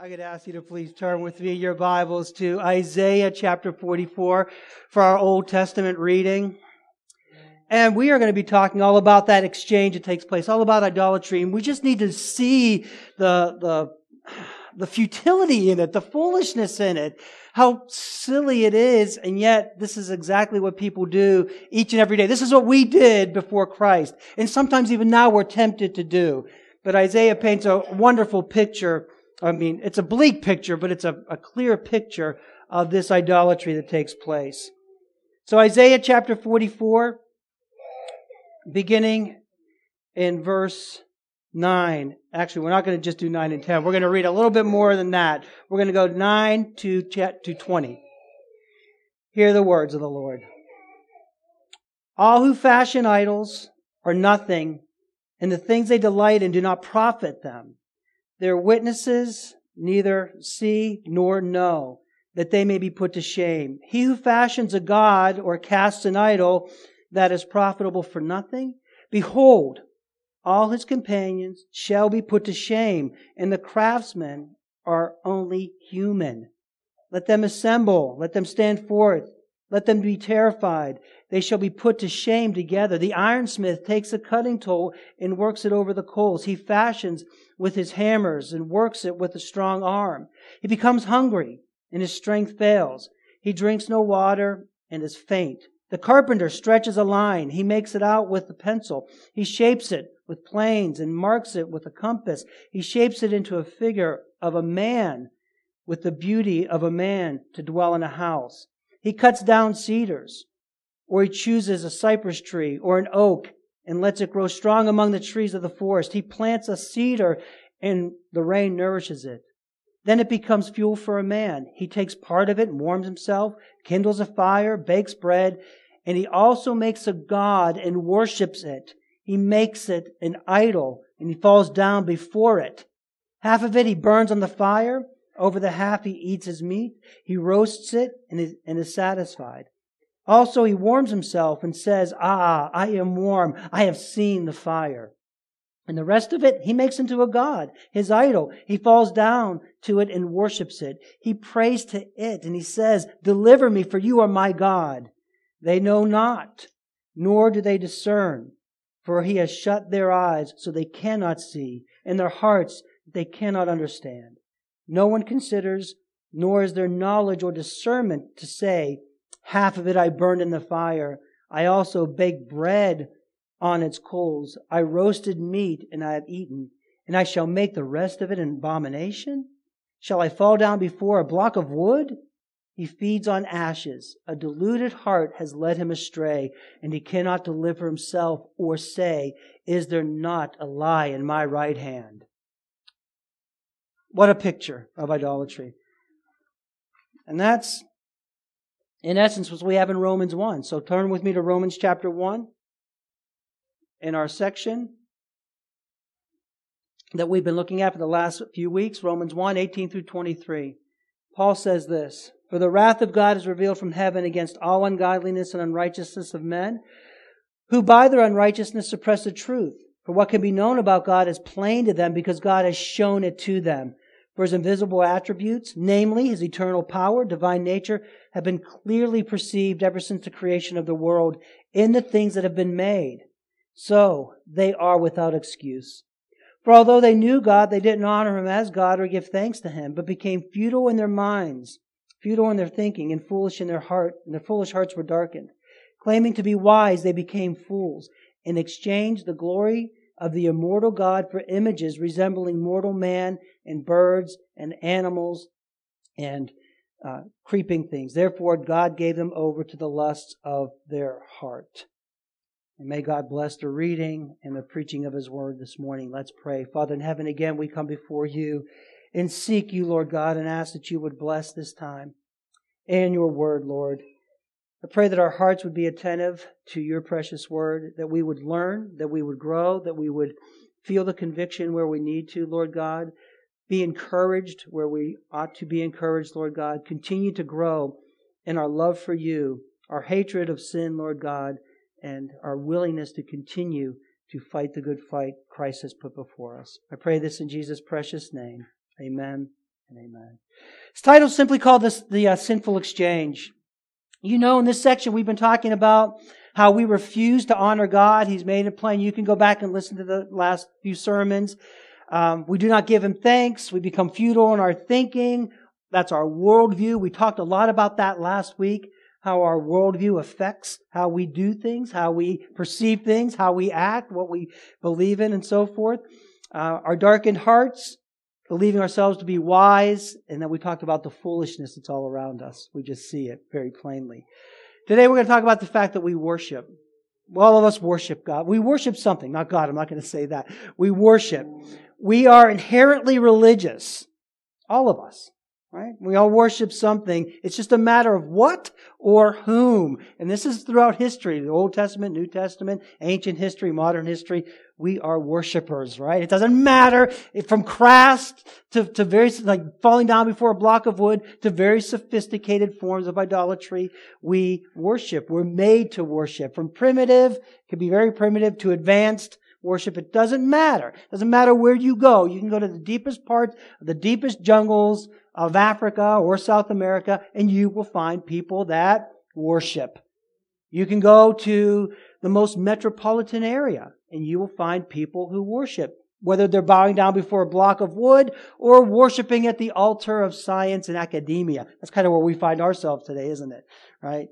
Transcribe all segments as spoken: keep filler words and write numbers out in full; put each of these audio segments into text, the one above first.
I could ask you to please turn with me your Bibles to Isaiah chapter forty-four for our Old Testament reading. And we are going to be talking all about that exchange that takes place, all about idolatry. And we just need to see the, the, the futility in it, the foolishness in it, how silly it is. And yet this is exactly what people do each and every day. This is what we did before Christ. And sometimes even now we're tempted to do. But Isaiah paints a wonderful picture. I mean, it's a bleak picture, but it's a, a clear picture of this idolatry that takes place. So Isaiah chapter forty-four, beginning in verse nine. Actually, we're not going to just do nine and ten. We're going to read a little bit more than that. We're going to go nine to, to twenty. Hear the words of the Lord. All who fashion idols are nothing, and the things they delight in do not profit them. Their witnesses neither see nor know, that they may be put to shame. He who fashions a god or casts an idol that is profitable for nothing, behold, all his companions shall be put to shame, and the craftsmen are only human. Let them assemble, let them stand forth, let them be terrified. They shall be put to shame together. The ironsmith takes a cutting tool and works it over the coals. He fashions with his hammers and works it with a strong arm. He becomes hungry and his strength fails. He drinks no water and is faint. The carpenter stretches a line. He makes it out with the pencil. He shapes it with planes and marks it with a compass. He shapes it into a figure of a man with the beauty of a man to dwell in a house. He cuts down cedars, or he chooses a cypress tree or an oak and lets it grow strong among the trees of the forest. He plants a cedar and the rain nourishes it. Then it becomes fuel for a man. He takes part of it and warms himself, kindles a fire, bakes bread, and he also makes a god and worships it. He makes it an idol and he falls down before it. Half of it he burns on the fire. Over the half he eats his meat. He roasts it and is, and is satisfied. Also, he warms himself and says, "Ah, I am warm. I have seen the fire." And the rest of it, he makes into a god, his idol. He falls down to it and worships it. He prays to it and he says, "Deliver me, for you are my God." They know not, nor do they discern, for he has shut their eyes so they cannot see, and their hearts they cannot understand. No one considers, nor is there knowledge or discernment to say, "Half of it I burned in the fire. I also baked bread on its coals. I roasted meat and I have eaten, and I shall make the rest of it an abomination? Shall I fall down before a block of wood?" He feeds on ashes. A deluded heart has led him astray, and he cannot deliver himself or say, "Is there not a lie in my right hand?" What a picture of idolatry. And that's, in essence, what we have in Romans one. So turn with me to Romans chapter one in our section that we've been looking at for the last few weeks, Romans one, eighteen through twenty-three. Paul says this, "For the wrath of God is revealed from heaven against all ungodliness and unrighteousness of men, who by their unrighteousness suppress the truth. For what can be known about God is plain to them, because God has shown it to them. For his invisible attributes, namely his eternal power, divine nature, have been clearly perceived ever since the creation of the world in the things that have been made. So they are without excuse. For although they knew God, they didn't honor him as God or give thanks to him, but became futile in their minds, futile in their thinking, and foolish in their heart, and their foolish hearts were darkened. Claiming to be wise, they became fools and exchanged the glory of the immortal God for images resembling mortal man and birds and animals and uh, creeping things. Therefore, God gave them over to the lusts of their heart." And may God bless the reading and the preaching of his word this morning. Let's pray. Father in heaven, again, we come before you and seek you, Lord God, and ask that you would bless this time and your word, Lord. I pray that our hearts would be attentive to your precious word, that we would learn, that we would grow, that we would feel the conviction where we need to, Lord God, be encouraged where we ought to be encouraged, Lord God, continue to grow in our love for you, our hatred of sin, Lord God, and our willingness to continue to fight the good fight Christ has put before us. I pray this in Jesus' precious name. Amen and amen. This title simply called this the uh, Sinful Exchange. You know, in this section we've been talking about how we refuse to honor God. He's made it plain. You can go back and listen to the last few sermons. Um, we do not give Him thanks. We become futile in our thinking. That's our worldview. We talked a lot about that last week, how our worldview affects how we do things, how we perceive things, how we act, what we believe in, and so forth. Uh, our darkened hearts, believing ourselves to be wise, and then we talked about the foolishness that's all around us. We just see it very plainly. Today we're going to talk about the fact that we worship. All of us worship God. We worship something, not God. I'm not going to say that. We worship. We are inherently religious. All of us, right? We all worship something. It's just a matter of what or whom. And this is throughout history, the Old Testament, New Testament, ancient history, modern history. We are worshipers, right? It doesn't matter from crass to, to very, like falling down before a block of wood to very sophisticated forms of idolatry. We worship. We're made to worship. From primitive, it can be very primitive, to advanced worship. It doesn't matter. It doesn't matter where you go. You can go to the deepest parts, the deepest jungles of Africa or South America, and you will find people that worship. You can go to the most metropolitan area, and you will find people who worship, whether they're bowing down before a block of wood or worshiping at the altar of science and academia. That's kind of where we find ourselves today, isn't it? Right?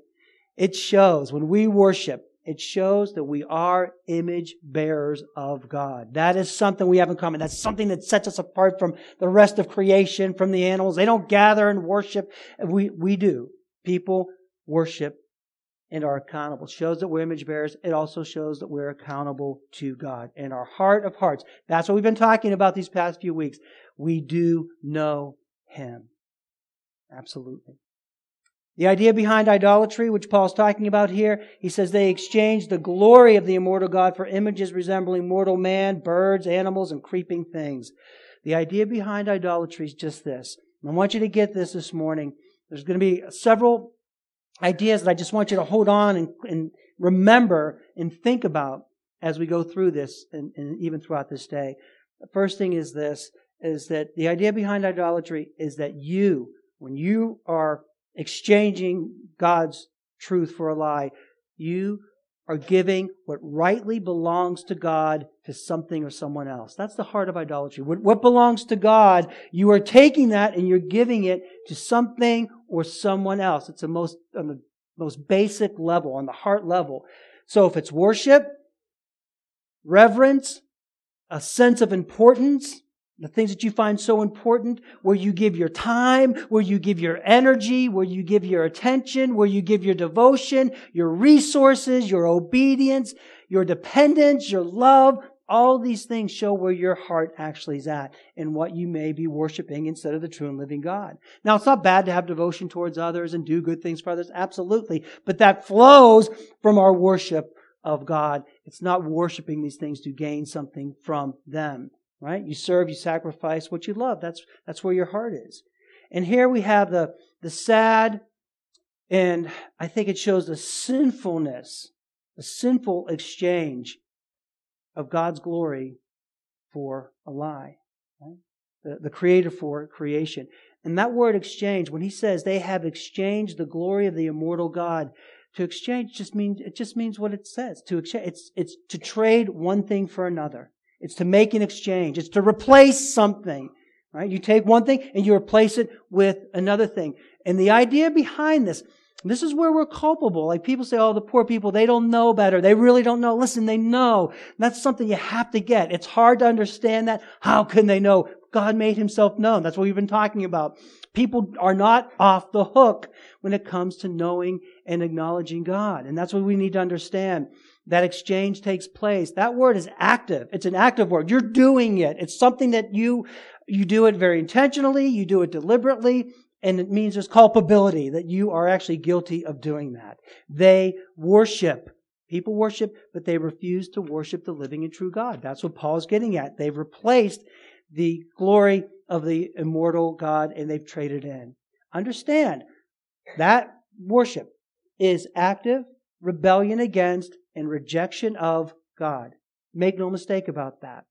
It shows when we worship, it shows that we are image bearers of God. That is something we have in common. That's something that sets us apart from the rest of creation, from the animals. They don't gather and worship. We, we do. People worship and are accountable. It shows that we're image bearers. It also shows that we're accountable to God in our heart of hearts. That's what we've been talking about these past few weeks. We do know Him. Absolutely. The idea behind idolatry, which Paul's talking about here, he says they exchanged the glory of the immortal God for images resembling mortal man, birds, animals, and creeping things. The idea behind idolatry is just this. I want you to get this this morning. There's going to be several ideas that I just want you to hold on and, and remember and think about as we go through this and, and even throughout this day. The first thing is this, is that the idea behind idolatry is that you, when you are exchanging God's truth for a lie, you are giving what rightly belongs to God to something or someone else. That's the heart of idolatry. What, what belongs to God, you are taking that and you're giving it to something or someone else. It's the most, on the most basic level, on the heart level. So if it's worship, reverence, a sense of importance, the things that you find so important, where you give your time, where you give your energy, where you give your attention, where you give your devotion, your resources, your obedience, your dependence, your love, all these things show where your heart actually is at and what you may be worshiping instead of the true and living God. Now, it's not bad to have devotion towards others and do good things for others, absolutely, but that flows from our worship of God. It's not worshiping these things to gain something from them. Right? You serve, you sacrifice what you love. That's that's where your heart is. And here we have the, the sad, and I think it shows the sinfulness, the sinful exchange of God's glory for a lie. Right? The, the Creator for creation. And that word exchange, when he says they have exchanged the glory of the immortal God, to exchange just means it just means what it says. To exchange, it's it's to trade one thing for another. It's to make an exchange. It's to replace something, right? You take one thing and you replace it with another thing. And the idea behind this, this is where we're culpable. Like people say, oh, the poor people, they don't know better. They really don't know. Listen, they know. That's something you have to get. It's hard to understand that. How can they know? God made Himself known. That's what we've been talking about. People are not off the hook when it comes to knowing and acknowledging God. And that's what we need to understand. That exchange takes place. That word is active. It's an active word. You're doing it. It's something that you, you do it very intentionally. You do it deliberately. And it means there's culpability, that you are actually guilty of doing that. They worship. People worship, but they refuse to worship the living and true God. That's what Paul's getting at. They've replaced the glory of the immortal God, and they've traded in. Understand, that worship is active rebellion against and rejection of God. Make no mistake about that.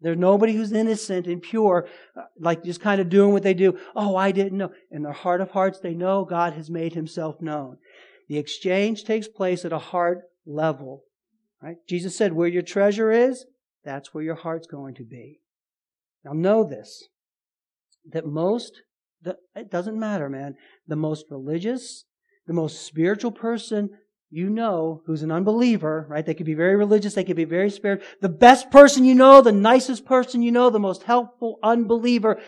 There's nobody who's innocent and pure, like just kind of doing what they do. Oh, I didn't know. In their heart of hearts, they know God has made himself known. The exchange takes place at a heart level. Right? Jesus said, where your treasure is, that's where your heart's going to be. Now know this, that most, the, it doesn't matter, man, the most religious, the most spiritual person you know who's an unbeliever, right? They could be very religious, they could be very spiritual. The best person you know, the nicest person you know, the most helpful unbeliever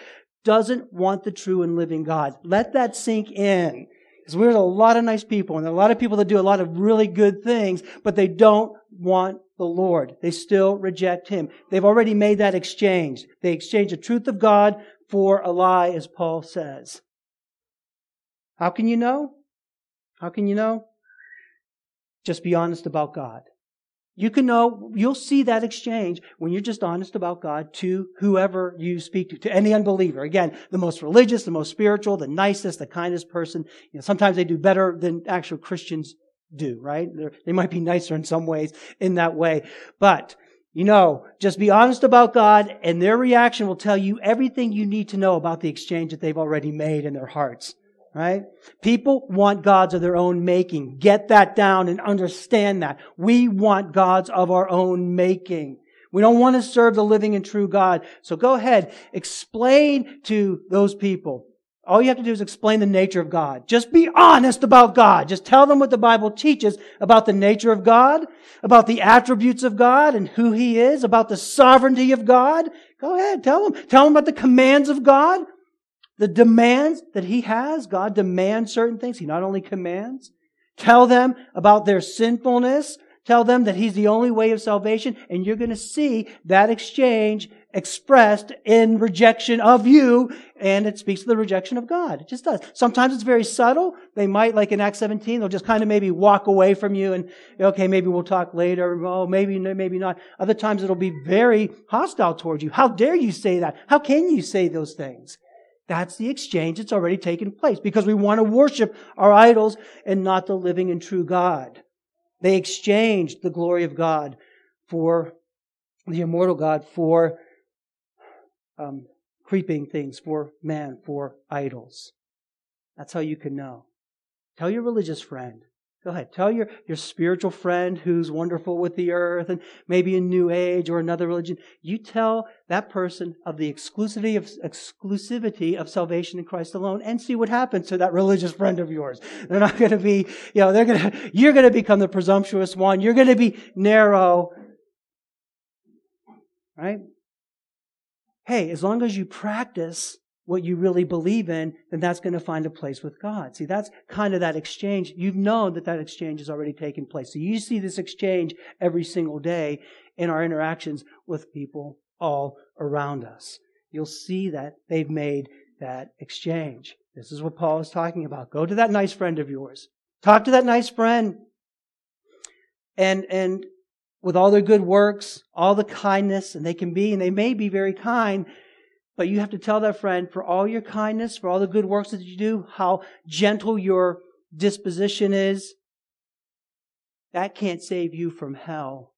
doesn't want the true and living God. Let that sink in. Because we're a lot of nice people, and there are a lot of people that do a lot of really good things, but they don't want the Lord. They still reject Him. They've already made that exchange. They exchange the truth of God for a lie, as Paul says. How can you know? How can you know? Just be honest about God. You can know, you'll see that exchange when you're just honest about God to whoever you speak to, to any unbeliever. Again, the most religious, the most spiritual, the nicest, the kindest person. You know, sometimes they do better than actual Christians do, right? They're, they might be nicer in some ways in that way. But, you know, just be honest about God, and their reaction will tell you everything you need to know about the exchange that they've already made in their hearts. Right? People want gods of their own making. Get that down and understand that. We want gods of our own making. We don't want to serve the living and true God. So go ahead, explain to those people. All you have to do is explain the nature of God. Just be honest about God. Just tell them what the Bible teaches about the nature of God, about the attributes of God and who He is, about the sovereignty of God. Go ahead, tell them. Tell them about the commands of God. The demands that He has, God demands certain things. He not only commands. Tell them about their sinfulness. Tell them that He's the only way of salvation. And you're going to see that exchange expressed in rejection of you. And it speaks to the rejection of God. It just does. Sometimes it's very subtle. They might, like in Acts seventeen, they'll just kind of maybe walk away from you and, okay, maybe we'll talk later. Oh, maybe, maybe not. Other times it'll be very hostile towards you. How dare you say that? How can you say those things? That's the exchange that's already taken place because we want to worship our idols and not the living and true God. They exchanged the glory of God for the immortal God, for um, creeping things, for man, for idols. That's how you can know. Tell your religious friend. Go ahead. Tell your, your spiritual friend who's wonderful with the earth and maybe in New Age or another religion. You tell that person of the exclusivity of, exclusivity of salvation in Christ alone, and see what happens to that religious friend of yours. They're not going to be, you know, they're going to, you're going to become the presumptuous one. You're going to be narrow. Right? Hey, as long as you practice what you really believe in, then that's going to find a place with God. See, that's kind of that exchange. You've known that that exchange has already taken place. So you see this exchange every single day in our interactions with people all around us. You'll see that they've made that exchange. This is what Paul is talking about. Go to that nice friend of yours. Talk to that nice friend. And, and with all their good works, all the kindness, and they can be, and they may be very kind, but you have to tell that friend, for all your kindness, for all the good works that you do, how gentle your disposition is, that can't save you from hell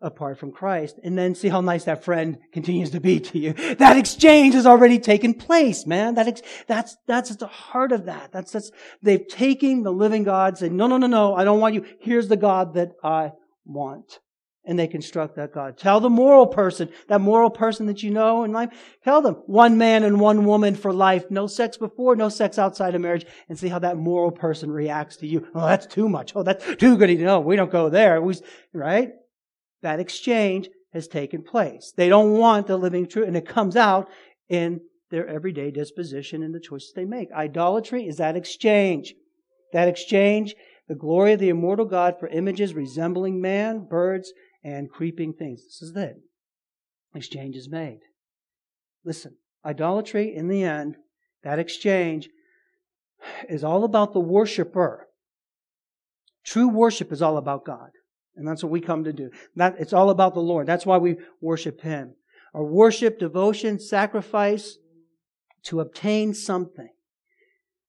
apart from Christ. And then see how nice that friend continues to be to you. That exchange has already taken place, man. That ex- that's that's at the heart of that. That's, that's they've taken the living God and said, no, no, no, no, I don't want you. Here's the God that I want. And they construct that God. Tell the moral person, that moral person that you know in life, tell them one man and one woman for life, no sex before, no sex outside of marriage, and see how that moral person reacts to you. Oh, that's too much. Oh, that's too good. No, we don't go there. We, right? That exchange has taken place. They don't want the living truth, and it comes out in their everyday disposition and the choices they make. Idolatry is that exchange. That exchange, the glory of the immortal God for images resembling man, birds, and creeping things. This is it. Exchange is made. Listen, idolatry in the end, that exchange is all about the worshiper. True worship is all about God. And that's what we come to do. That, it's all about the Lord. That's why we worship Him. Our worship, devotion, sacrifice to obtain something,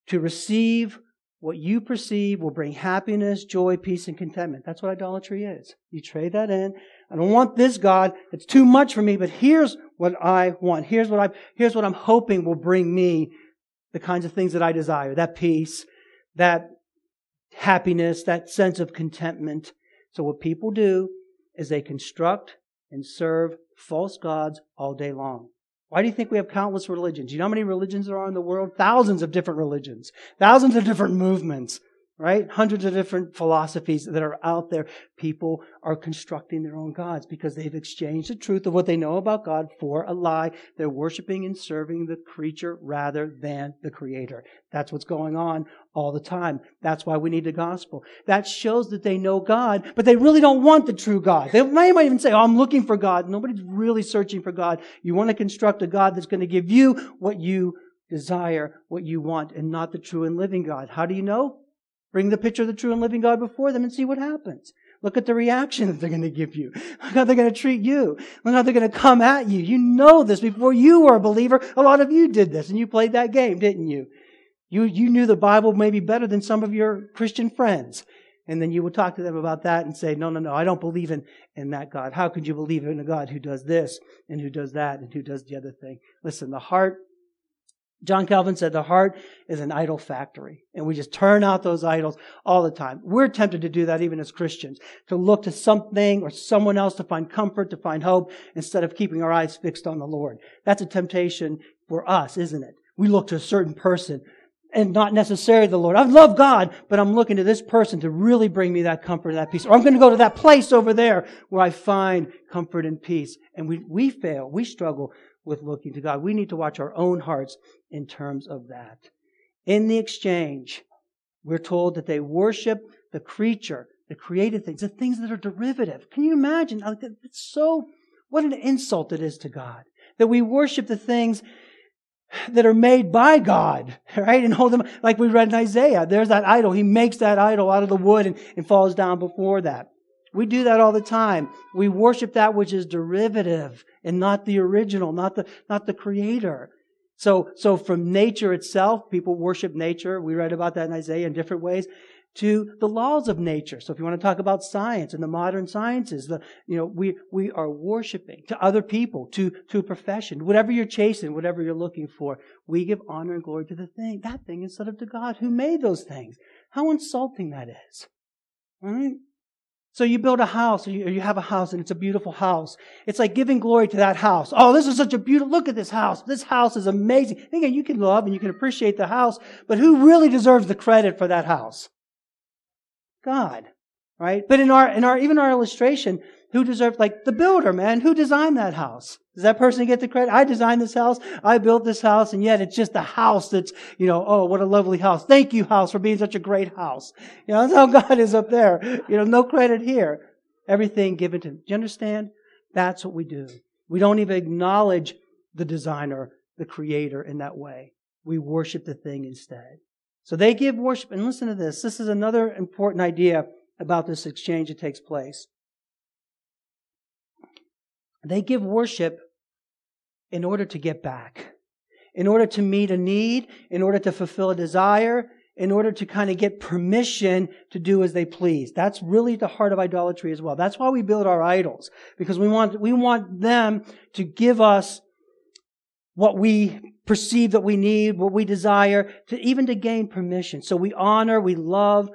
to receive what you perceive will bring happiness, joy, peace, and contentment. That's what idolatry is. You trade that in. I don't want this God. It's too much for me, but here's what I want. Here's what I, here's what I'm hoping will bring me the kinds of things that I desire. That peace, that happiness, that sense of contentment. So what people do is they construct and serve false gods all day long. Why do you think we have countless religions? You know how many religions there are in the world? Thousands of different religions. Thousands of different movements, right? Hundreds of different philosophies that are out there. People are constructing their own gods because they've exchanged the truth of what they know about God for a lie. They're worshiping and serving the creature rather than the Creator. That's what's going on all the time. That's why we need the gospel. That shows that they know God, but they really don't want the true God. They might even say, oh, I'm looking for God. Nobody's really searching for God. You want to construct a God that's going to give you what you desire, what you want, and not the true and living God. How do you know? Bring the picture of the true and living God before them and see what happens. Look at the reaction that they're going to give you. Look how they're going to treat you. Look how they're going to come at you. You know this. Before you were a believer, a lot of you did this, and you played that game, didn't you? You you knew the Bible maybe better than some of your Christian friends. And then you would talk to them about that and say, no, no, no, I don't believe in, in that God. How could you believe in a God who does this and who does that and who does the other thing? Listen, the heart, John Calvin said, the heart is an idol factory. And we just turn out those idols all the time. We're tempted to do that even as Christians, to look to something or someone else to find comfort, to find hope, instead of keeping our eyes fixed on the Lord. That's a temptation for us, isn't it? We look to a certain person and not necessarily the Lord. I love God, but I'm looking to this person to really bring me that comfort and that peace. Or I'm going to go to that place over there where I find comfort and peace. And we, we fail. We struggle with looking to God. We need to watch our own hearts in terms of that. In the exchange, we're told that they worship the creature, the created things, the things that are derivative. Can you imagine? It's so, what an insult it is to God that we worship the things that are made by God, right? And hold them, like we read in Isaiah, there's that idol. He makes that idol out of the wood and, and falls down before that. We do that all the time. We worship that which is derivative and not the original, not the, not the Creator. So, so from nature itself, people worship nature. We read about that in Isaiah in different ways, to the laws of nature. So if you want to talk about science and the modern sciences, the, you know, we, we are worshiping to other people, to, to a profession, whatever you're chasing, whatever you're looking for, we give honor and glory to the thing, that thing instead of to God who made those things. How insulting that is. All right. So you build a house, or you, or you have a house, and it's a beautiful house. It's like giving glory to that house. Oh, this is such a beautiful, look at this house. This house is amazing. And again, you can love and you can appreciate the house, but who really deserves the credit for that house? God, right? But in our, in our, even our illustration, who deserved, like the builder, man, who designed that house? Does that person get the credit? I designed this house. I built this house. And yet it's just a house that's, you know, oh, what a lovely house. Thank you, house, for being such a great house. You know, that's how God is up there. You know, no credit here. Everything given to him. Do you understand? That's what we do. We don't even acknowledge the designer, the creator in that way. We worship the thing instead. So they give worship, and listen to this. This is another important idea about this exchange that takes place. They give worship in order to get back, in order to meet a need, in order to fulfill a desire, in order to kind of get permission to do as they please. That's really the heart of idolatry as well. That's why we build our idols, because we want, we want them to give us what we perceive that we need, what we desire, to even to gain permission. So we honor, we love,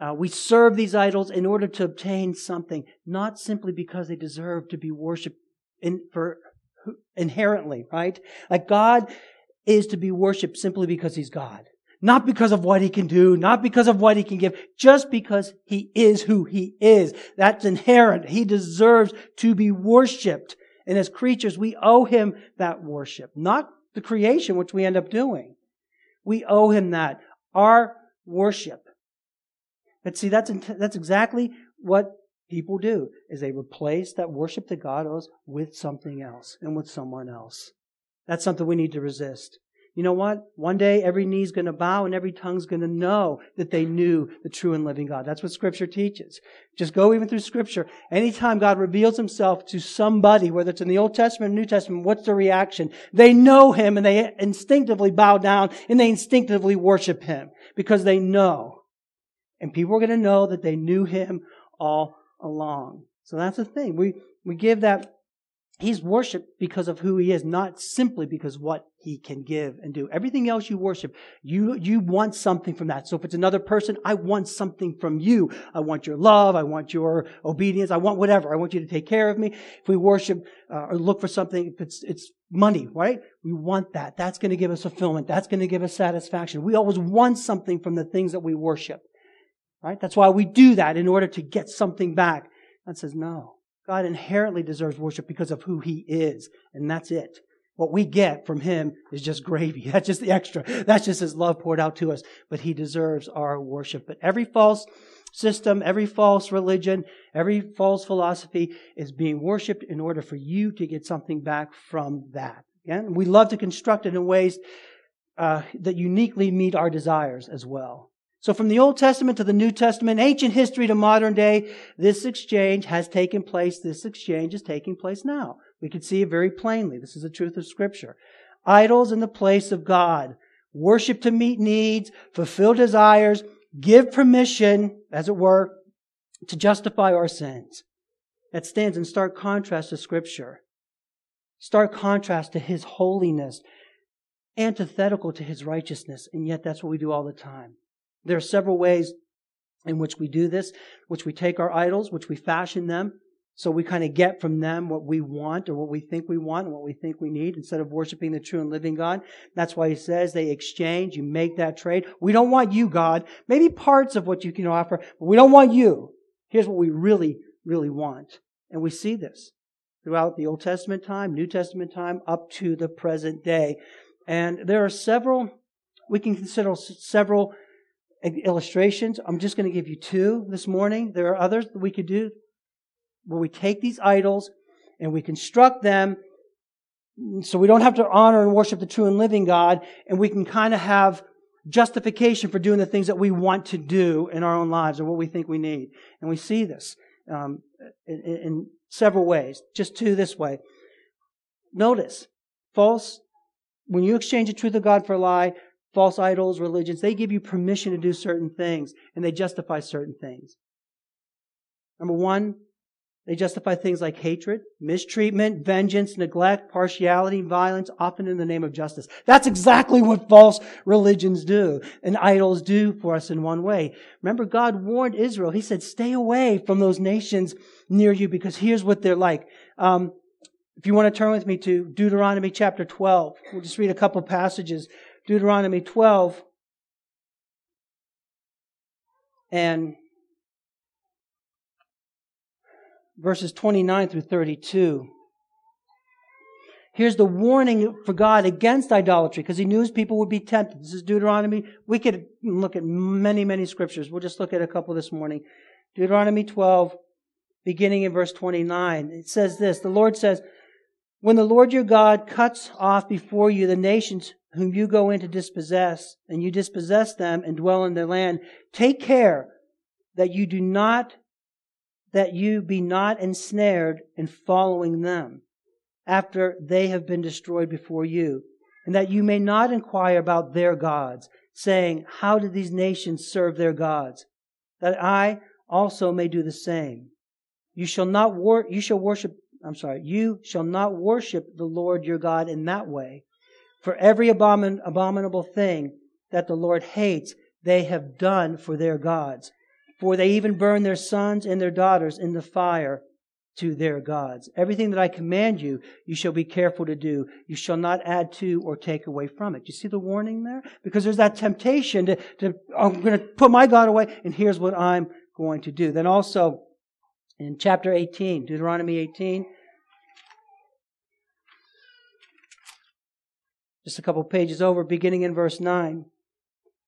uh, we serve these idols in order to obtain something, not simply because they deserve to be worshipped in, for inherently, right? Like God is to be worshipped simply because He's God, not because of what He can do, not because of what He can give, just because He is who He is. That's inherent. He deserves to be worshipped. And as creatures, we owe Him that worship, not the creation, which we end up doing. We owe Him that. Our worship. But see, that's, that's exactly what people do, is they replace that worship that God owes with something else and with someone else. That's something we need to resist. You know what? One day every knee's going to bow and every tongue's going to know that they knew the true and living God. That's what Scripture teaches. Just go even through Scripture. Anytime God reveals Himself to somebody, whether it's in the Old Testament or New Testament, what's the reaction? They know Him and they instinctively bow down and they instinctively worship Him because they know. And people are going to know that they knew Him all along. So that's the thing. We we give that, he's worshiped because of who he is, not simply because what he can give and do. Everything else you worship, you you want something from that. So if it's another person, I want something from you. I want your love. I want your obedience. I want whatever. I want you to take care of me. If we worship uh, or look for something, if it's it's money, right? We want that. That's going to give us fulfillment. That's going to give us satisfaction. We always want something from the things that we worship, right? That's why we do that, in order to get something back. God says, no. God inherently deserves worship because of who he is, and that's it. What we get from him is just gravy. That's just the extra. That's just his love poured out to us, but he deserves our worship. But every false system, every false religion, every false philosophy is being worshipped in order for you to get something back from that. Again, we love to construct it in ways uh, that uniquely meet our desires as well. So from the Old Testament to the New Testament, ancient history to modern day, this exchange has taken place. This exchange is taking place now. We can see it very plainly. This is the truth of Scripture. Idols in the place of God. Worship to meet needs, fulfill desires, give permission, as it were, to justify our sins. That stands in stark contrast to Scripture. Stark contrast to His holiness. Antithetical to His righteousness. And yet that's what we do all the time. There are several ways in which we do this, which we take our idols, which we fashion them, so we kind of get from them what we want, or what we think we want, and what we think we need, instead of worshiping the true and living God. That's why he says they exchange, you make that trade. We don't want you, God. Maybe parts of what you can offer, but we don't want you. Here's what we really, really want. And we see this throughout the Old Testament time, New Testament time, up to the present day. And there are several, we can consider several illustrations. I'm just going to give you two this morning. There are others that we could do where we take these idols and we construct them so we don't have to honor and worship the true and living God, and we can kind of have justification for doing the things that we want to do in our own lives, or what we think we need. And we see this um, in, in several ways. Just two this way. Notice, false, when you exchange the truth of God for a lie, false idols, religions, they give you permission to do certain things, and they justify certain things. Number one, they justify things like hatred, mistreatment, vengeance, neglect, partiality, violence, often in the name of justice. That's exactly what false religions do, and idols do for us in one way. Remember, God warned Israel. He said, stay away from those nations near you, because here's what they're like. Um, if you want to turn with me to Deuteronomy chapter twelve, we'll just read a couple passages. Deuteronomy twelve, and verses twenty-nine through thirty-two. Here's the warning for God against idolatry, because he knew his people would be tempted. This is Deuteronomy. We could look at many, many scriptures. We'll just look at a couple this morning. Deuteronomy twelve, beginning in verse twenty-nine. It says this, the Lord says, when the Lord your God cuts off before you the nations whom you go in to dispossess, and you dispossess them and dwell in their land, take care that you do not, that you be not ensnared in following them after they have been destroyed before you, and that you may not inquire about their gods, saying, how did these nations serve their gods? That I also may do the same. You shall not wor- you shall worship, I'm sorry, you shall not worship the Lord your God in that way. For every abomin- abominable thing that the Lord hates, they have done for their gods. For they even burn their sons and their daughters in the fire to their gods. Everything that I command you, you shall be careful to do. You shall not add to or take away from it. You see the warning there? Because there's that temptation to, to I'm going to put my God away, and here's what I'm going to do. Then also in chapter eighteen, Deuteronomy eighteen, just a couple pages over, beginning in verse nine.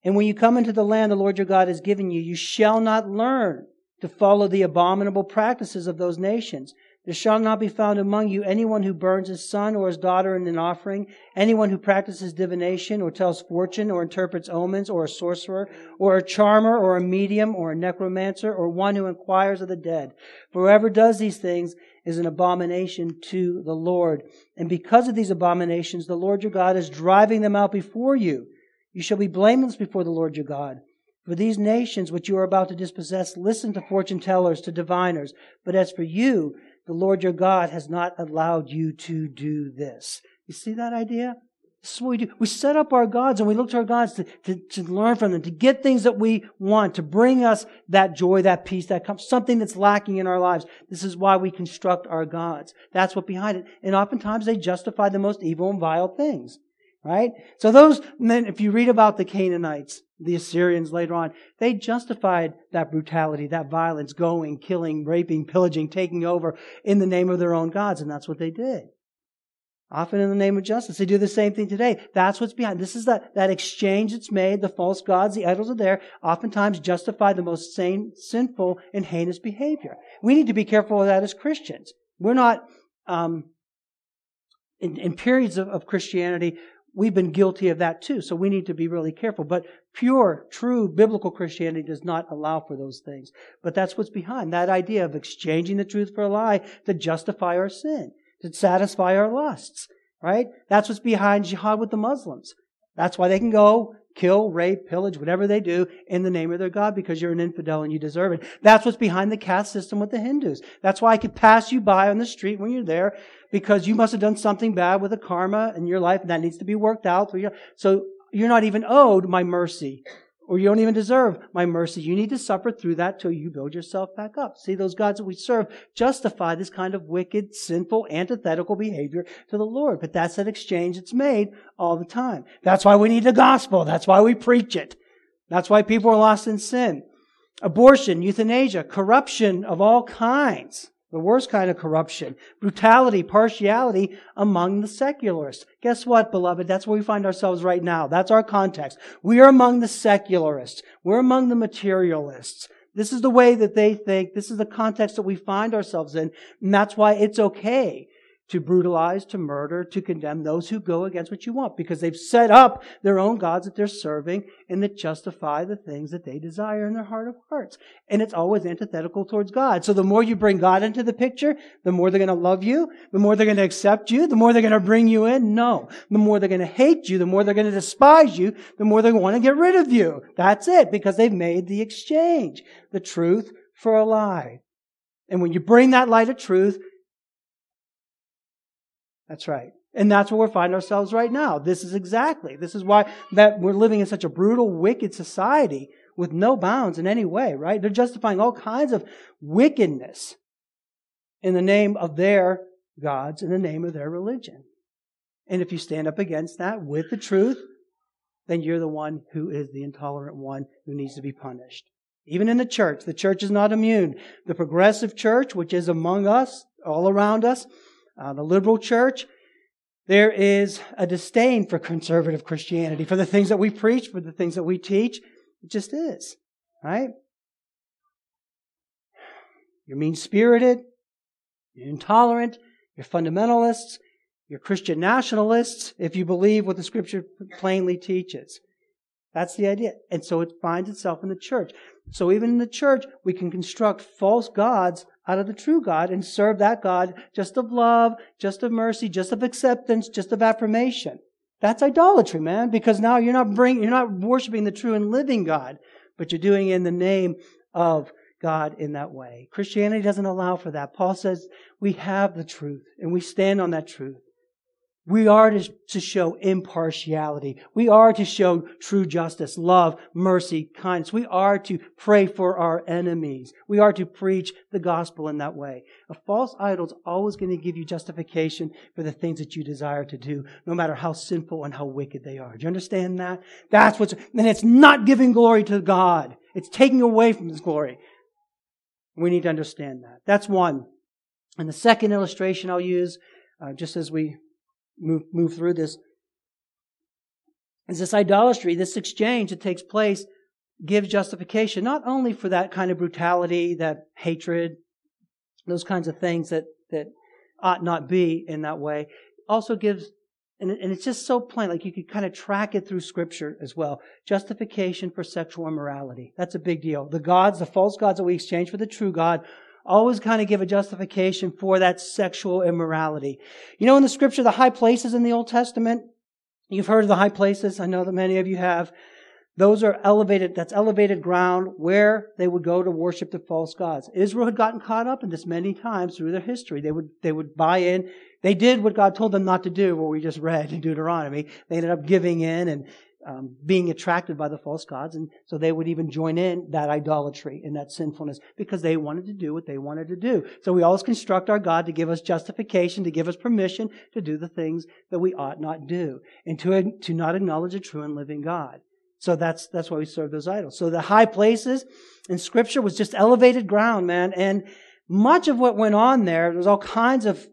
And when you come into the land the Lord your God has given you, you shall not learn to follow the abominable practices of those nations. There shall not be found among you anyone who burns his son or his daughter in an offering, anyone who practices divination or tells fortune or interprets omens, or a sorcerer or a charmer or a medium or a necromancer, or one who inquires of the dead. For whoever does these things is an abomination to the Lord. And because of these abominations, the Lord your God is driving them out before you. You shall be blameless before the Lord your God. For these nations which you are about to dispossess listen to fortune tellers, to diviners. But as for you, the Lord your God has not allowed you to do this. You see that idea? This is what we do. We set up our gods and we look to our gods to, to, to learn from them, to get things that we want, to bring us that joy, that peace, that comes, something that's lacking in our lives. This is why we construct our gods. That's what's behind it. And oftentimes they justify the most evil and vile things. Right? So those men, if you read about the Canaanites, the Assyrians later on, they justified that brutality, that violence, going, killing, raping, pillaging, taking over in the name of their own gods. And that's what they did. Often in the name of justice. They do the same thing today. That's what's behind. This is that, that exchange that's made. The false gods, the idols are there, oftentimes justify the most sane, sinful and heinous behavior. We need to be careful of that as Christians. We're not, um, in, in periods of, of Christianity, we've been guilty of that too, so we need to be really careful. But pure, true, biblical Christianity does not allow for those things. But that's what's behind that idea of exchanging the truth for a lie to justify our sin, to satisfy our lusts, right? That's what's behind jihad with the Muslims. That's why they can go kill, rape, pillage, whatever they do in the name of their God, because you're an infidel and you deserve it. That's what's behind the caste system with the Hindus. That's why I could pass you by on the street when you're there, because you must have done something bad with a karma in your life, and that needs to be worked out. Through your, so you're not even owed my mercy, or you don't even deserve my mercy. You need to suffer through that till you build yourself back up. See, those gods that we serve justify this kind of wicked, sinful, antithetical behavior to the Lord. But that's that exchange that's made all the time. That's why we need the gospel. That's why we preach it. That's why people are lost in sin. Abortion, euthanasia, corruption of all kinds. The worst kind of corruption, brutality, partiality among the secularists. Guess what, beloved? That's where we find ourselves right now. That's our context. We are among the secularists. We're among the materialists. This is the way that they think. This is the context that we find ourselves in. And that's why it's okay to brutalize, to murder, to condemn those who go against what you want, because they've set up their own gods that they're serving and that justify the things that they desire in their heart of hearts. And it's always antithetical towards God. So the more you bring God into the picture, the more they're going to love you, the more they're going to accept you, the more they're going to bring you in. No. The more they're going to hate you, the more they're going to despise you, the more they want to get rid of you. That's it, because they've made the exchange, the truth for a lie. And when you bring that light of truth, that's right. And that's where we find ourselves right now. This is exactly. This is why that we're living in such a brutal, wicked society with no bounds in any way, right? They're justifying all kinds of wickedness in the name of their gods, in the name of their religion. And if you stand up against that with the truth, then you're the one who is the intolerant one who needs to be punished. Even in the church, the church is not immune. The progressive church, which is among us, all around us, Uh, the liberal church, there is a disdain for conservative Christianity, for the things that we preach, for the things that we teach. It just is, right? You're mean-spirited, you're intolerant, you're fundamentalists, you're Christian nationalists, if you believe what the Scripture plainly teaches. That's the idea. And so it finds itself in the church. So even in the church, we can construct false gods out of the true God and serve that God just of love, just of mercy, just of acceptance, just of affirmation. That's idolatry, man, because now you're not bringing, you're not worshiping the true and living God, but you're doing it in the name of God in that way. Christianity doesn't allow for that. Paul says we have the truth and we stand on that truth. We are to, to show impartiality. We are to show true justice, love, mercy, kindness. We are to pray for our enemies. We are to preach the gospel in that way. A false idol is always going to give you justification for the things that you desire to do, no matter how sinful and how wicked they are. Do you understand that? That's what's, and it's not giving glory to God. It's taking away from His glory. We need to understand that. That's one. And the second illustration I'll use, uh, just as we Move, move through this, is this idolatry, this exchange that takes place gives justification not only for that kind of brutality, that hatred, those kinds of things that, that ought not be in that way, also gives, and, and it's just so plain, like you could kind of track it through Scripture as well, justification for sexual immorality. That's a big deal. The gods, the false gods that we exchange for the true God, always kind of give a justification for that sexual immorality. You know, in the Scripture, the high places in the Old Testament, you've heard of the high places. I know that many of you have. Those are elevated, that's elevated ground where they would go to worship the false gods. Israel had gotten caught up in this many times through their history. They would, they would buy in. They did what God told them not to do, what we just read in Deuteronomy. They ended up giving in and um, being attracted by the false gods. And so they would even join in that idolatry and that sinfulness because they wanted to do what they wanted to do. So we always construct our God to give us justification, to give us permission to do the things that we ought not do and to, to not acknowledge a true and living God. So that's that's why we serve those idols. So the high places in Scripture was just elevated ground, man. And much of what went on there, there was all kinds of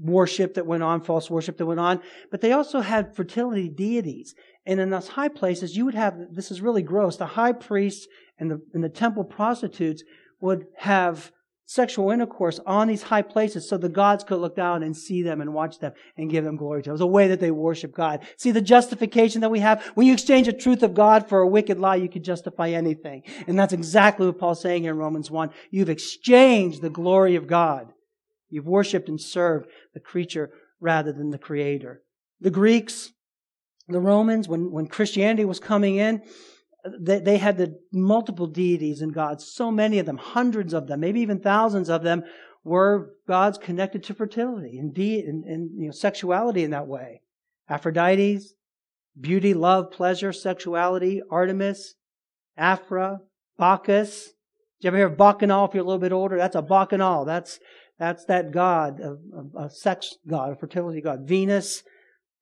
worship that went on, false worship that went on. But they also had fertility deities. And in those high places, you would have, this is really gross, the high priests and the, and the temple prostitutes would have sexual intercourse on these high places so the gods could look down and see them and watch them and give them glory to them. It was a way that they worship God. See, the justification that we have, when you exchange the truth of God for a wicked lie, you could justify anything. And that's exactly what Paul's saying here in Romans one. You've exchanged the glory of God. You've worshipped and served the creature rather than the Creator. The Greeks, the Romans, when, when Christianity was coming in, they had the multiple deities and gods, so many of them, hundreds of them, maybe even thousands of them, were gods connected to fertility and, de- and, and you know, sexuality in that way. Aphrodite, beauty, love, pleasure, sexuality, Artemis, Aphra, Bacchus. Did you ever hear of Bacchanal if you're a little bit older? That's a Bacchanal. That's that's that god, a, a, a sex god, a fertility god. Venus,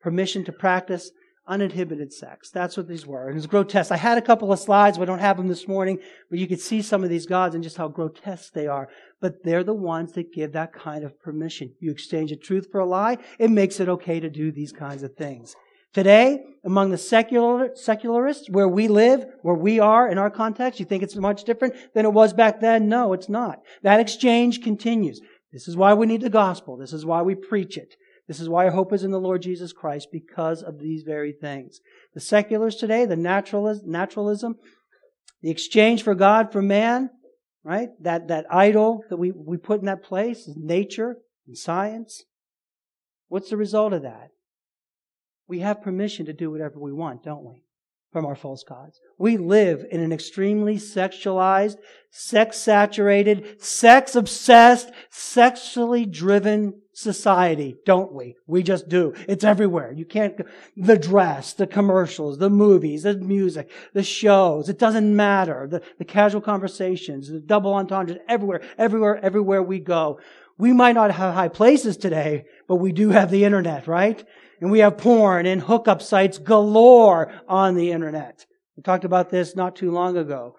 permission to practice uninhibited sex. That's what these were. And it's grotesque. I had a couple of slides. We don't have them this morning, but you could see some of these gods and just how grotesque they are. But they're the ones that give that kind of permission. You exchange a truth for a lie, it makes it okay to do these kinds of things. Today, among the secular, secularists, where we live, where we are in our context, you think it's much different than it was back then? No, it's not. That exchange continues. This is why we need the gospel. This is why we preach it. This is why our hope is in the Lord Jesus Christ, because of these very things. The seculars today, the naturalism, the exchange for God for man, right? That that idol that we, we put in that place is nature and science. What's the result of that? We have permission to do whatever we want, don't we? From our false gods. We live in an extremely sexualized, sex-saturated, sex-obsessed, sexually driven society, don't we? We just do. It's everywhere. You can't, the dress, the commercials, the movies, the music, the shows, it doesn't matter. The, the casual conversations, the double entendres, everywhere, everywhere, everywhere we go. We might not have high places today, but we do have the internet, right? And we have porn and hookup sites galore on the internet. We talked about this not too long ago.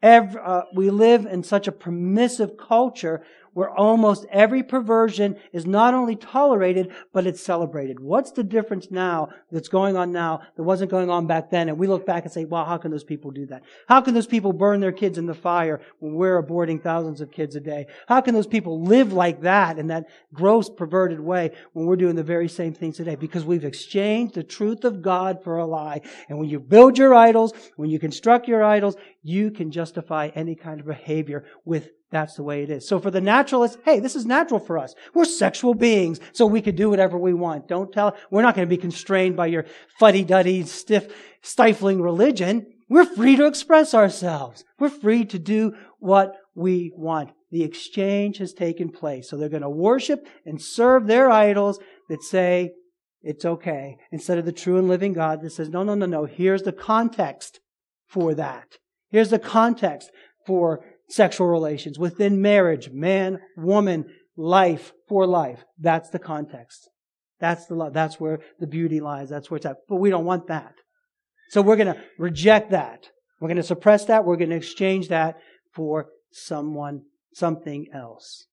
Every, uh, we live in such a permissive culture where almost every perversion is not only tolerated, but it's celebrated. What's the difference now that's going on now that wasn't going on back then? And we look back and say, well, how can those people do that? How can those people burn their kids in the fire when we're aborting thousands of kids a day? How can those people live like that in that gross, perverted way when we're doing the very same things today? Because we've exchanged the truth of God for a lie. And when you build your idols, when you construct your idols, you can justify any kind of behavior with that's the way it is. So for the naturalist, hey, this is natural for us. We're sexual beings, so we could do whatever we want. Don't tell, we're not going to be constrained by your fuddy-duddy, stiff, stifling religion. We're free to express ourselves. We're free to do what we want. The exchange has taken place. So they're going to worship and serve their idols that say it's okay, instead of the true and living God that says, no, no, no, no, here's the context for that. Here's the context for sexual relations, within marriage, man, woman, life, for life. That's the context. That's the love. That's where the beauty lies. That's where it's at. But we don't want that. So we're going to reject that. We're going to suppress that. We're going to exchange that for someone, something else.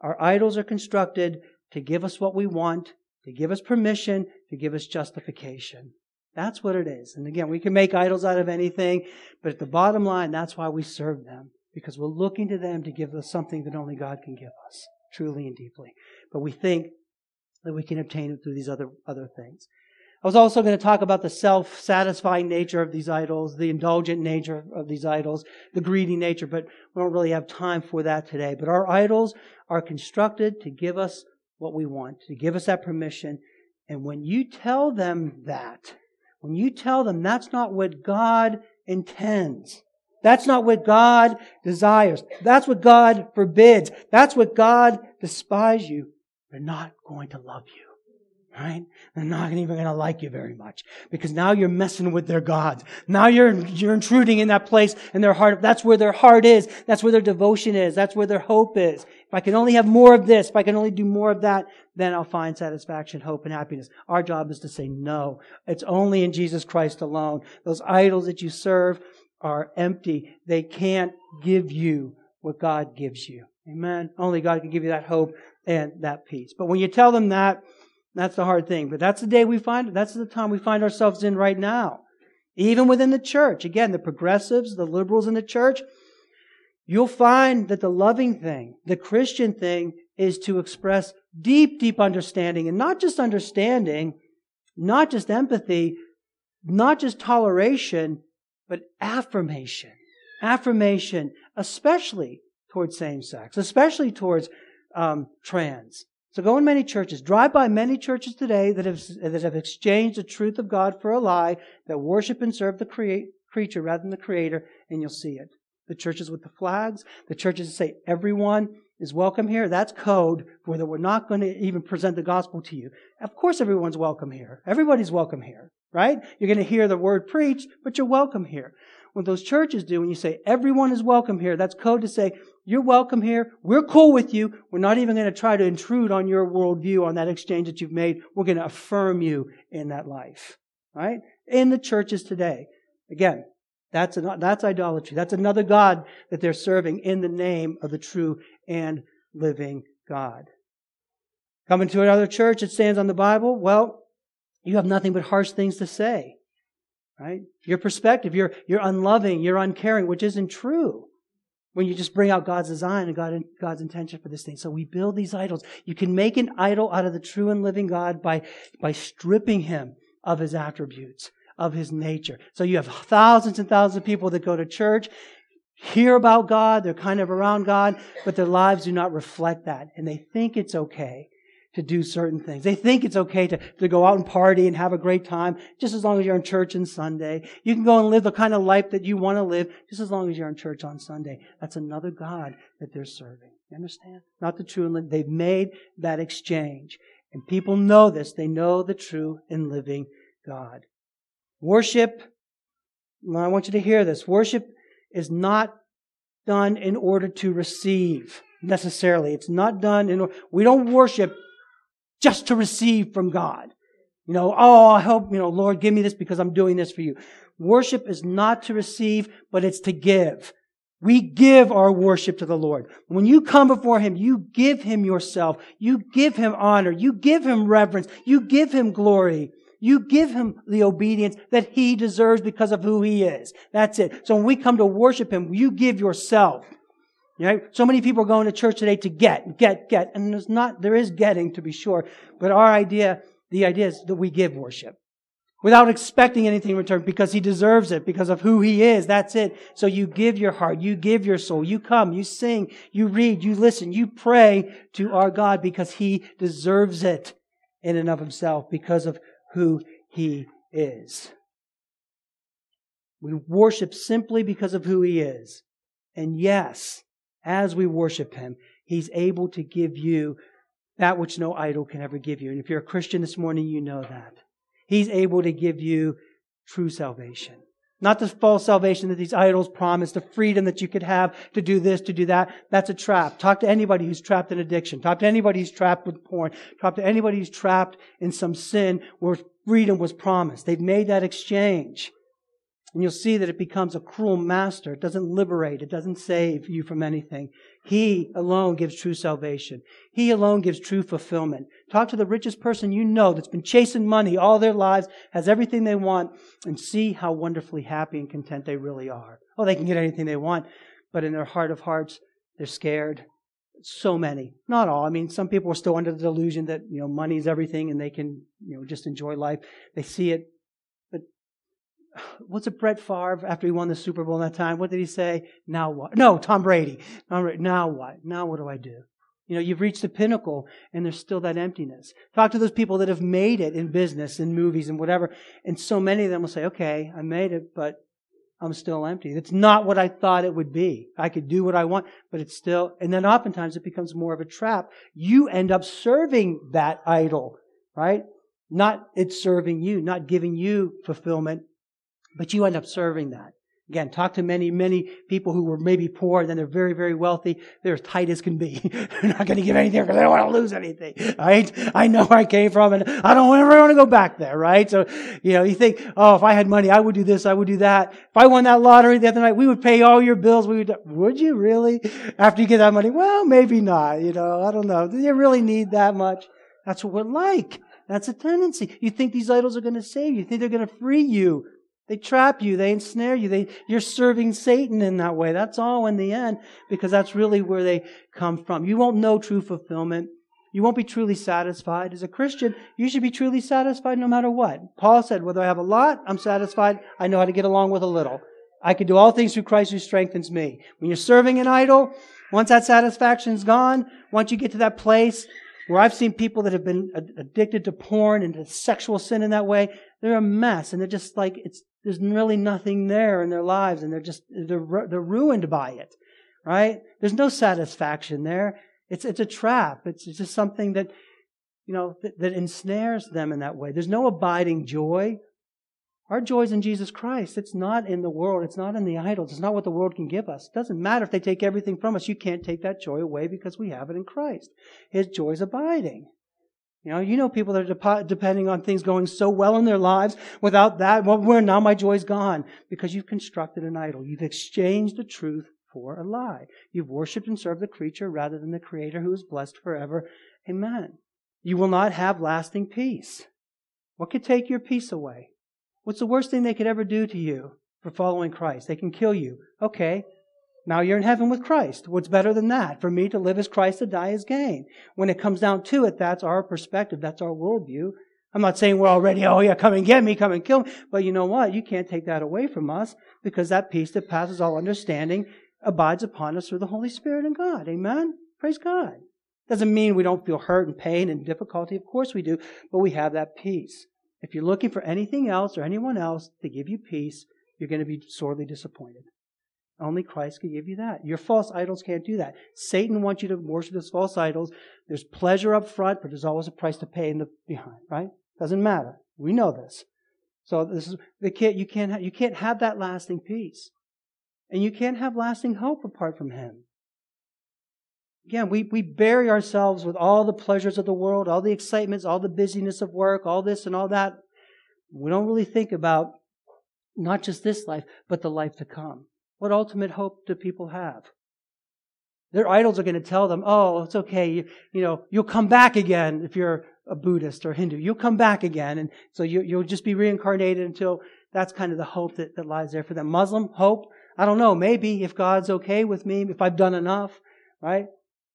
Our idols are constructed to give us what we want, to give us permission, to give us justification. That's what it is. And again, we can make idols out of anything, but at the bottom line, that's why we serve them. Because we're looking to them to give us something that only God can give us, truly and deeply. But we think that we can obtain it through these other, other things. I was also going to talk about the self-satisfying nature of these idols, the indulgent nature of these idols, the greedy nature, but we don't really have time for that today. But our idols are constructed to give us what we want, to give us that permission. And when you tell them that, when you tell them that's not what God intends, that's not what God desires, that's what God forbids, that's what God despises you, they're not going to love you. Right? They're not even going to like you very much, because now you're messing with their gods. Now you're you're intruding in that place in their heart. That's where their heart is. That's where their devotion is. That's where their hope is. If I can only have more of this, if I can only do more of that, then I'll find satisfaction, hope, and happiness. Our job is to say no. It's only in Jesus Christ alone. Those idols that you serve are empty. They can't give you what God gives you. Amen? Only God can give you that hope and that peace. But when you tell them that, that's the hard thing. But that's the day we find, that's the time we find ourselves in right now. Even within the church. Again, the progressives, the liberals in the church, you'll find that the loving thing, the Christian thing, is to express deep, deep understanding. And not just understanding, not just empathy, not just toleration, but affirmation. Affirmation, especially towards same sex, especially towards um, trans. So go in many churches, drive by many churches today that have that have exchanged the truth of God for a lie, that worship and serve the crea- creature rather than the Creator, and you'll see it. The churches with the flags, the churches that say everyone is welcome here, that's code for that we're not going to even present the gospel to you. Of course everyone's welcome here. Everybody's welcome here, right? You're going to hear the word preached, but you're welcome here. What those churches do when you say everyone is welcome here, that's code to say you're welcome here, we're cool with you, we're not even going to try to intrude on your worldview, on that exchange that you've made, we're going to affirm you in that life, right? In the churches today. Again, that's an, that's idolatry. That's another God that they're serving in the name of the true and living God. Coming to another church that stands on the Bible, well, you have nothing but harsh things to say. Right? Your perspective, you're, you're unloving, you're uncaring, which isn't true when you just bring out God's design and God, God's intention for this thing. So we build these idols. You can make an idol out of the true and living God by, by stripping Him of His attributes, of His nature. So you have thousands and thousands of people that go to church, hear about God, they're kind of around God, but their lives do not reflect that. And they think it's okay to do certain things. They think it's okay to, to go out and party and have a great time, just as long as you're in church on Sunday. You can go and live the kind of life that you want to live, just as long as you're in church on Sunday. That's another God that they're serving. You understand? Not the true and living. They've made that exchange. And people know this. They know the true and living God. Worship, I want you to hear this, worship is not done in order to receive, necessarily. It's not done in order. We don't worship just to receive from God. You know, oh, I hope, you know, Lord, give me this because I'm doing this for you. Worship is not to receive, but it's to give. We give our worship to the Lord. When you come before Him, you give Him yourself. You give Him honor. You give Him reverence. You give Him glory. You give Him the obedience that He deserves because of who He is. That's it. So when we come to worship Him, you give yourself. Right? So many people are going to church today to get, get, get. And there's not, there is getting, to be sure. But our idea, the idea is that we give worship without expecting anything in return, because He deserves it, because of who He is. That's it. So you give your heart, you give your soul, you come, you sing, you read, you listen, you pray to our God because He deserves it in and of Himself, because of who He is. We worship simply because of who He is. And yes, as we worship Him, He's able to give you that which no idol can ever give you. And if you're a Christian this morning, you know that. He's able to give you true salvation. Not the false salvation that these idols promise, the freedom that you could have to do this, to do that. That's a trap. Talk to anybody who's trapped in addiction. Talk to anybody who's trapped with porn. Talk to anybody who's trapped in some sin where freedom was promised. They've made that exchange. And you'll see that it becomes a cruel master. It doesn't liberate. It doesn't save you from anything. He alone gives true salvation. He alone gives true fulfillment. Talk to the richest person you know that's been chasing money all their lives, has everything they want, and see how wonderfully happy and content they really are. Oh, they can get anything they want, but in their heart of hearts, they're scared. So many. Not all. I mean, some people are still under the delusion that, you know, money is everything and they can, you know, just enjoy life. They see it. What's it, Brett Favre, after he won the Super Bowl in that time? What did he say? Now what? No, Tom Brady. Now what? Now what do I do? You know, you've reached the pinnacle and there's still that emptiness. Talk to those people that have made it in business and movies and whatever. And so many of them will say, okay, I made it, but I'm still empty. It's not what I thought it would be. I could do what I want, but it's still... And then oftentimes it becomes more of a trap. You end up serving that idol, right? Not it serving you, not giving you fulfillment, but you end up serving that. Again, talk to many, many people who were maybe poor, and then they're very, very wealthy. They're as tight as can be. They're not going to give anything because they don't want to lose anything, right? I know where I came from, and I don't ever want to go back there, right? So, you know, you think, oh, if I had money, I would do this, I would do that. If I won that lottery the other night, we would pay all your bills. We would. Would you really? After you get that money? Well, maybe not, you know, I don't know. Do you really need that much? That's what we're like. That's a tendency. You think these idols are going to save you. You think they're going to free you. They trap you. They ensnare you. They, you're serving Satan in that way. That's all in the end, because that's really where they come from. You won't know true fulfillment. You won't be truly satisfied. As a Christian, you should be truly satisfied no matter what. Paul said, whether I have a lot, I'm satisfied. I know how to get along with a little. I can do all things through Christ who strengthens me. When you're serving an idol, once that satisfaction's gone, once you get to that place where I've seen people that have been addicted to porn and to sexual sin in that way, they're a mess, and they're just like, it's, there's really nothing there in their lives, and they're just, they're, they're ruined by it, right? There's no satisfaction there. It's, it's a trap. It's, it's just something that, you know, that, that ensnares them in that way. There's no abiding joy. Our joy's in Jesus Christ. It's not in the world. It's not in the idols. It's not what the world can give us. It doesn't matter if they take everything from us. You can't take that joy away because we have it in Christ. His joy's abiding. You know, you know people that are dep- depending on things going so well in their lives. Without that, well, where now my joy's gone, because you've constructed an idol. You've exchanged the truth for a lie. You've worshipped and served the creature rather than the Creator, who is blessed forever. Amen. You will not have lasting peace. What could take your peace away? What's the worst thing they could ever do to you for following Christ? They can kill you. Okay. Now you're in heaven with Christ. What's better than that? For me to live as Christ, to die as gain. When it comes down to it, that's our perspective. That's our worldview. I'm not saying we're already, oh yeah, come and get me, come and kill me. But you know what? You can't take that away from us, because that peace that passes all understanding abides upon us through the Holy Spirit and God. Amen? Praise God. Doesn't mean we don't feel hurt and pain and difficulty. Of course we do. But we have that peace. If you're looking for anything else or anyone else to give you peace, you're going to be sorely disappointed. Only Christ can give you that. Your false idols can't do that. Satan wants you to worship his false idols. There's pleasure up front, but there's always a price to pay in the behind, right? Doesn't matter. We know this. So this is the kid. You can't have, you can't have that lasting peace, and you can't have lasting hope apart from Him. Again, we we bury ourselves with all the pleasures of the world, all the excitements, all the busyness of work, all this and all that. We don't really think about not just this life, but the life to come. What ultimate hope do people have? Their idols are going to tell them, oh, it's okay, you, you know, you'll come back again if you're a Buddhist or Hindu. You'll come back again, and so you, you'll just be reincarnated until that's kind of the hope that, that lies there for them. Muslim hope, I don't know, maybe if God's okay with me, if I've done enough, right?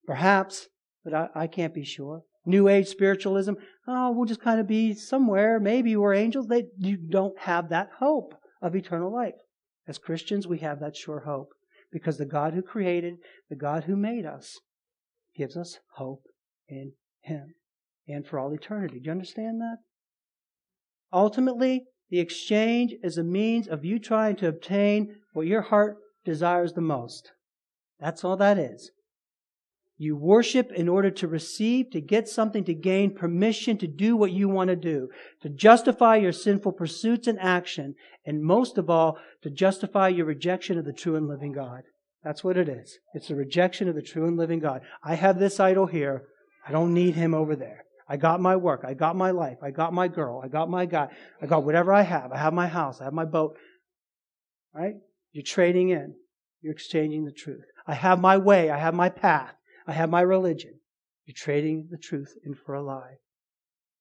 Perhaps, but I, I can't be sure. New Age spiritualism, oh, we'll just kind of be somewhere, maybe we're angels. They, you don't have that hope of eternal life. As Christians, we have that sure hope, because the God who created, the God who made us, gives us hope in Him and for all eternity. Do you understand that? Ultimately, the exchange is a means of you trying to obtain what your heart desires the most. That's all that is. You worship in order to receive, to get something, to gain permission to do what you want to do, to justify your sinful pursuits and action, and most of all, to justify your rejection of the true and living God. That's what it is. It's a rejection of the true and living God. I have this idol here. I don't need Him over there. I got my work. I got my life. I got my girl. I got my guy. I got whatever I have. I have my house. I have my boat. Right? You're trading in. You're exchanging the truth. I have my way. I have my path. I have my religion. You're trading the truth in for a lie.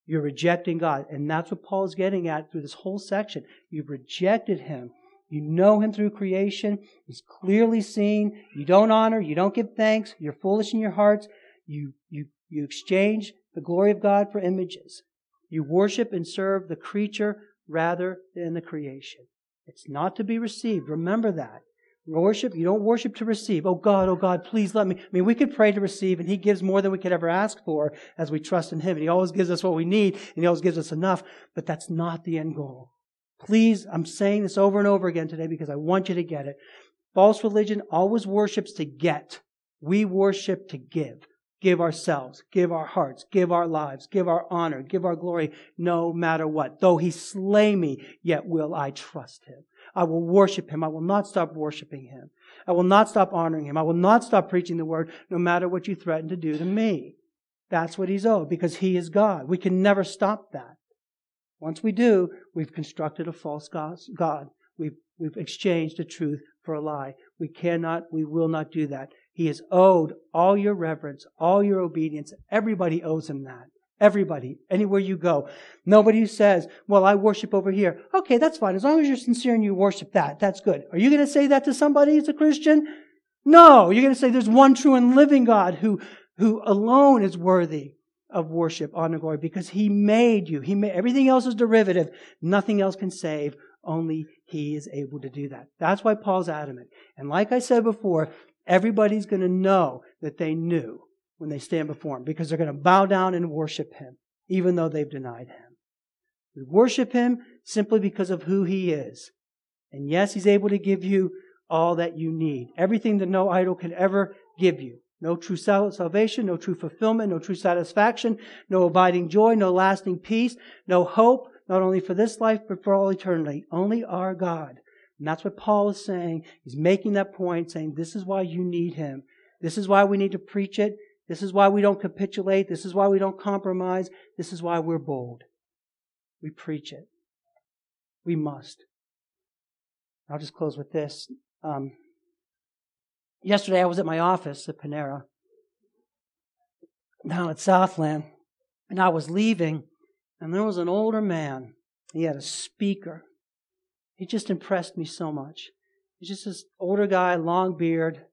You're rejecting God. And that's what Paul's getting at through this whole section. You've rejected Him. You know Him through creation. He's clearly seen. You don't honor. You don't give thanks. You're foolish in your hearts. You, you, you exchange the glory of God for images. You worship and serve the creature rather than the creation. It's not to be received. Remember that. Worship, you don't worship to receive. Oh God, oh God, please let me. I mean, we could pray to receive, and He gives more than we could ever ask for as we trust in Him. And He always gives us what we need, and He always gives us enough. But that's not the end goal. Please, I'm saying this over and over again today because I want you to get it. False religion always worships to get. We worship to give. Give ourselves, give our hearts, give our lives, give our honor, give our glory, no matter what. Though He slay me, yet will I trust Him. I will worship Him. I will not stop worshiping Him. I will not stop honoring Him. I will not stop preaching the Word, no matter what you threaten to do to me. That's what He's owed, because He is God. We can never stop that. Once we do, we've constructed a false God. We've, we've exchanged the truth for a lie. We cannot, we will not do that. He is owed all your reverence, all your obedience. Everybody owes Him that. Everybody, anywhere you go. Nobody who says, well, I worship over here. Okay, that's fine. As long as you're sincere and you worship that, that's good. Are you going to say that to somebody who's a Christian? No, you're going to say there's one true and living God who, who alone is worthy of worship, honor, glory, because He made you. He made, everything else is derivative. Nothing else can save. Only He is able to do that. That's why Paul's adamant. And like I said before, everybody's going to know that they knew when they stand before Him, because they're going to bow down and worship Him, even though they've denied Him. We worship Him simply because of who He is. And yes, He's able to give you all that you need, everything that no idol can ever give you. No true salvation, no true fulfillment, no true satisfaction, no abiding joy, no lasting peace, no hope, not only for this life, but for all eternity. Only our God. And that's what Paul is saying. He's making that point, saying this is why you need Him. This is why we need to preach it. This is why we don't capitulate. This is why we don't compromise. This is why we're bold. We preach it. We must. I'll just close with this. Um, yesterday I was at my office at Panera down at Southland, and I was leaving, and there was an older man. He had a speaker. He just impressed me so much. He's just this older guy, long beard.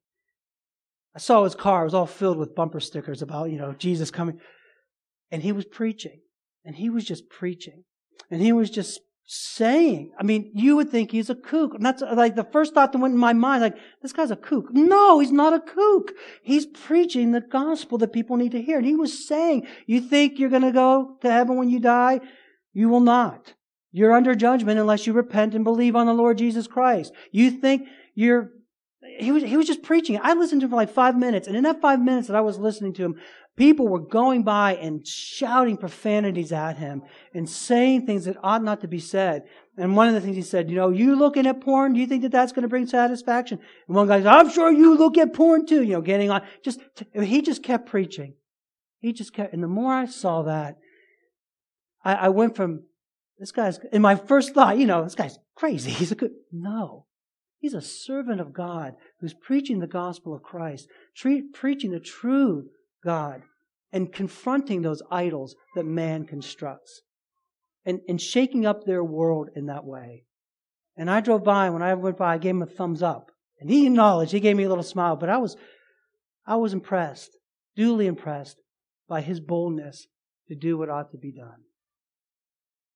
I saw his car. It was all filled with bumper stickers about, you know, Jesus coming. And he was preaching. And he was just preaching. And he was just saying, I mean, you would think he's a kook. And that's like the first thought that went in my mind, like, this guy's a kook. No, he's not a kook. He's preaching the gospel that people need to hear. And he was saying, you think you're going to go to heaven when you die? You will not. You're under judgment unless you repent and believe on the Lord Jesus Christ. You think you're... He was, he was just preaching. I listened to him for like five minutes. And in that five minutes that I was listening to him, people were going by and shouting profanities at him and saying things that ought not to be said. And one of the things he said, you know, you looking at porn, do you think that that's going to bring satisfaction? And one guy said, I'm sure you look at porn too, you know, getting on. Just, he just kept preaching. He just kept, and the more I saw that, I, I went from, this guy's, in my first thought, you know, this guy's crazy. He's a good, no. He's a servant of God who's preaching the gospel of Christ, tre- preaching the true God, and confronting those idols that man constructs, and, and shaking up their world in that way. And I drove by, and when I went by, I gave him a thumbs up. And he acknowledged, he gave me a little smile, but I was, I was impressed, duly impressed by his boldness to do what ought to be done.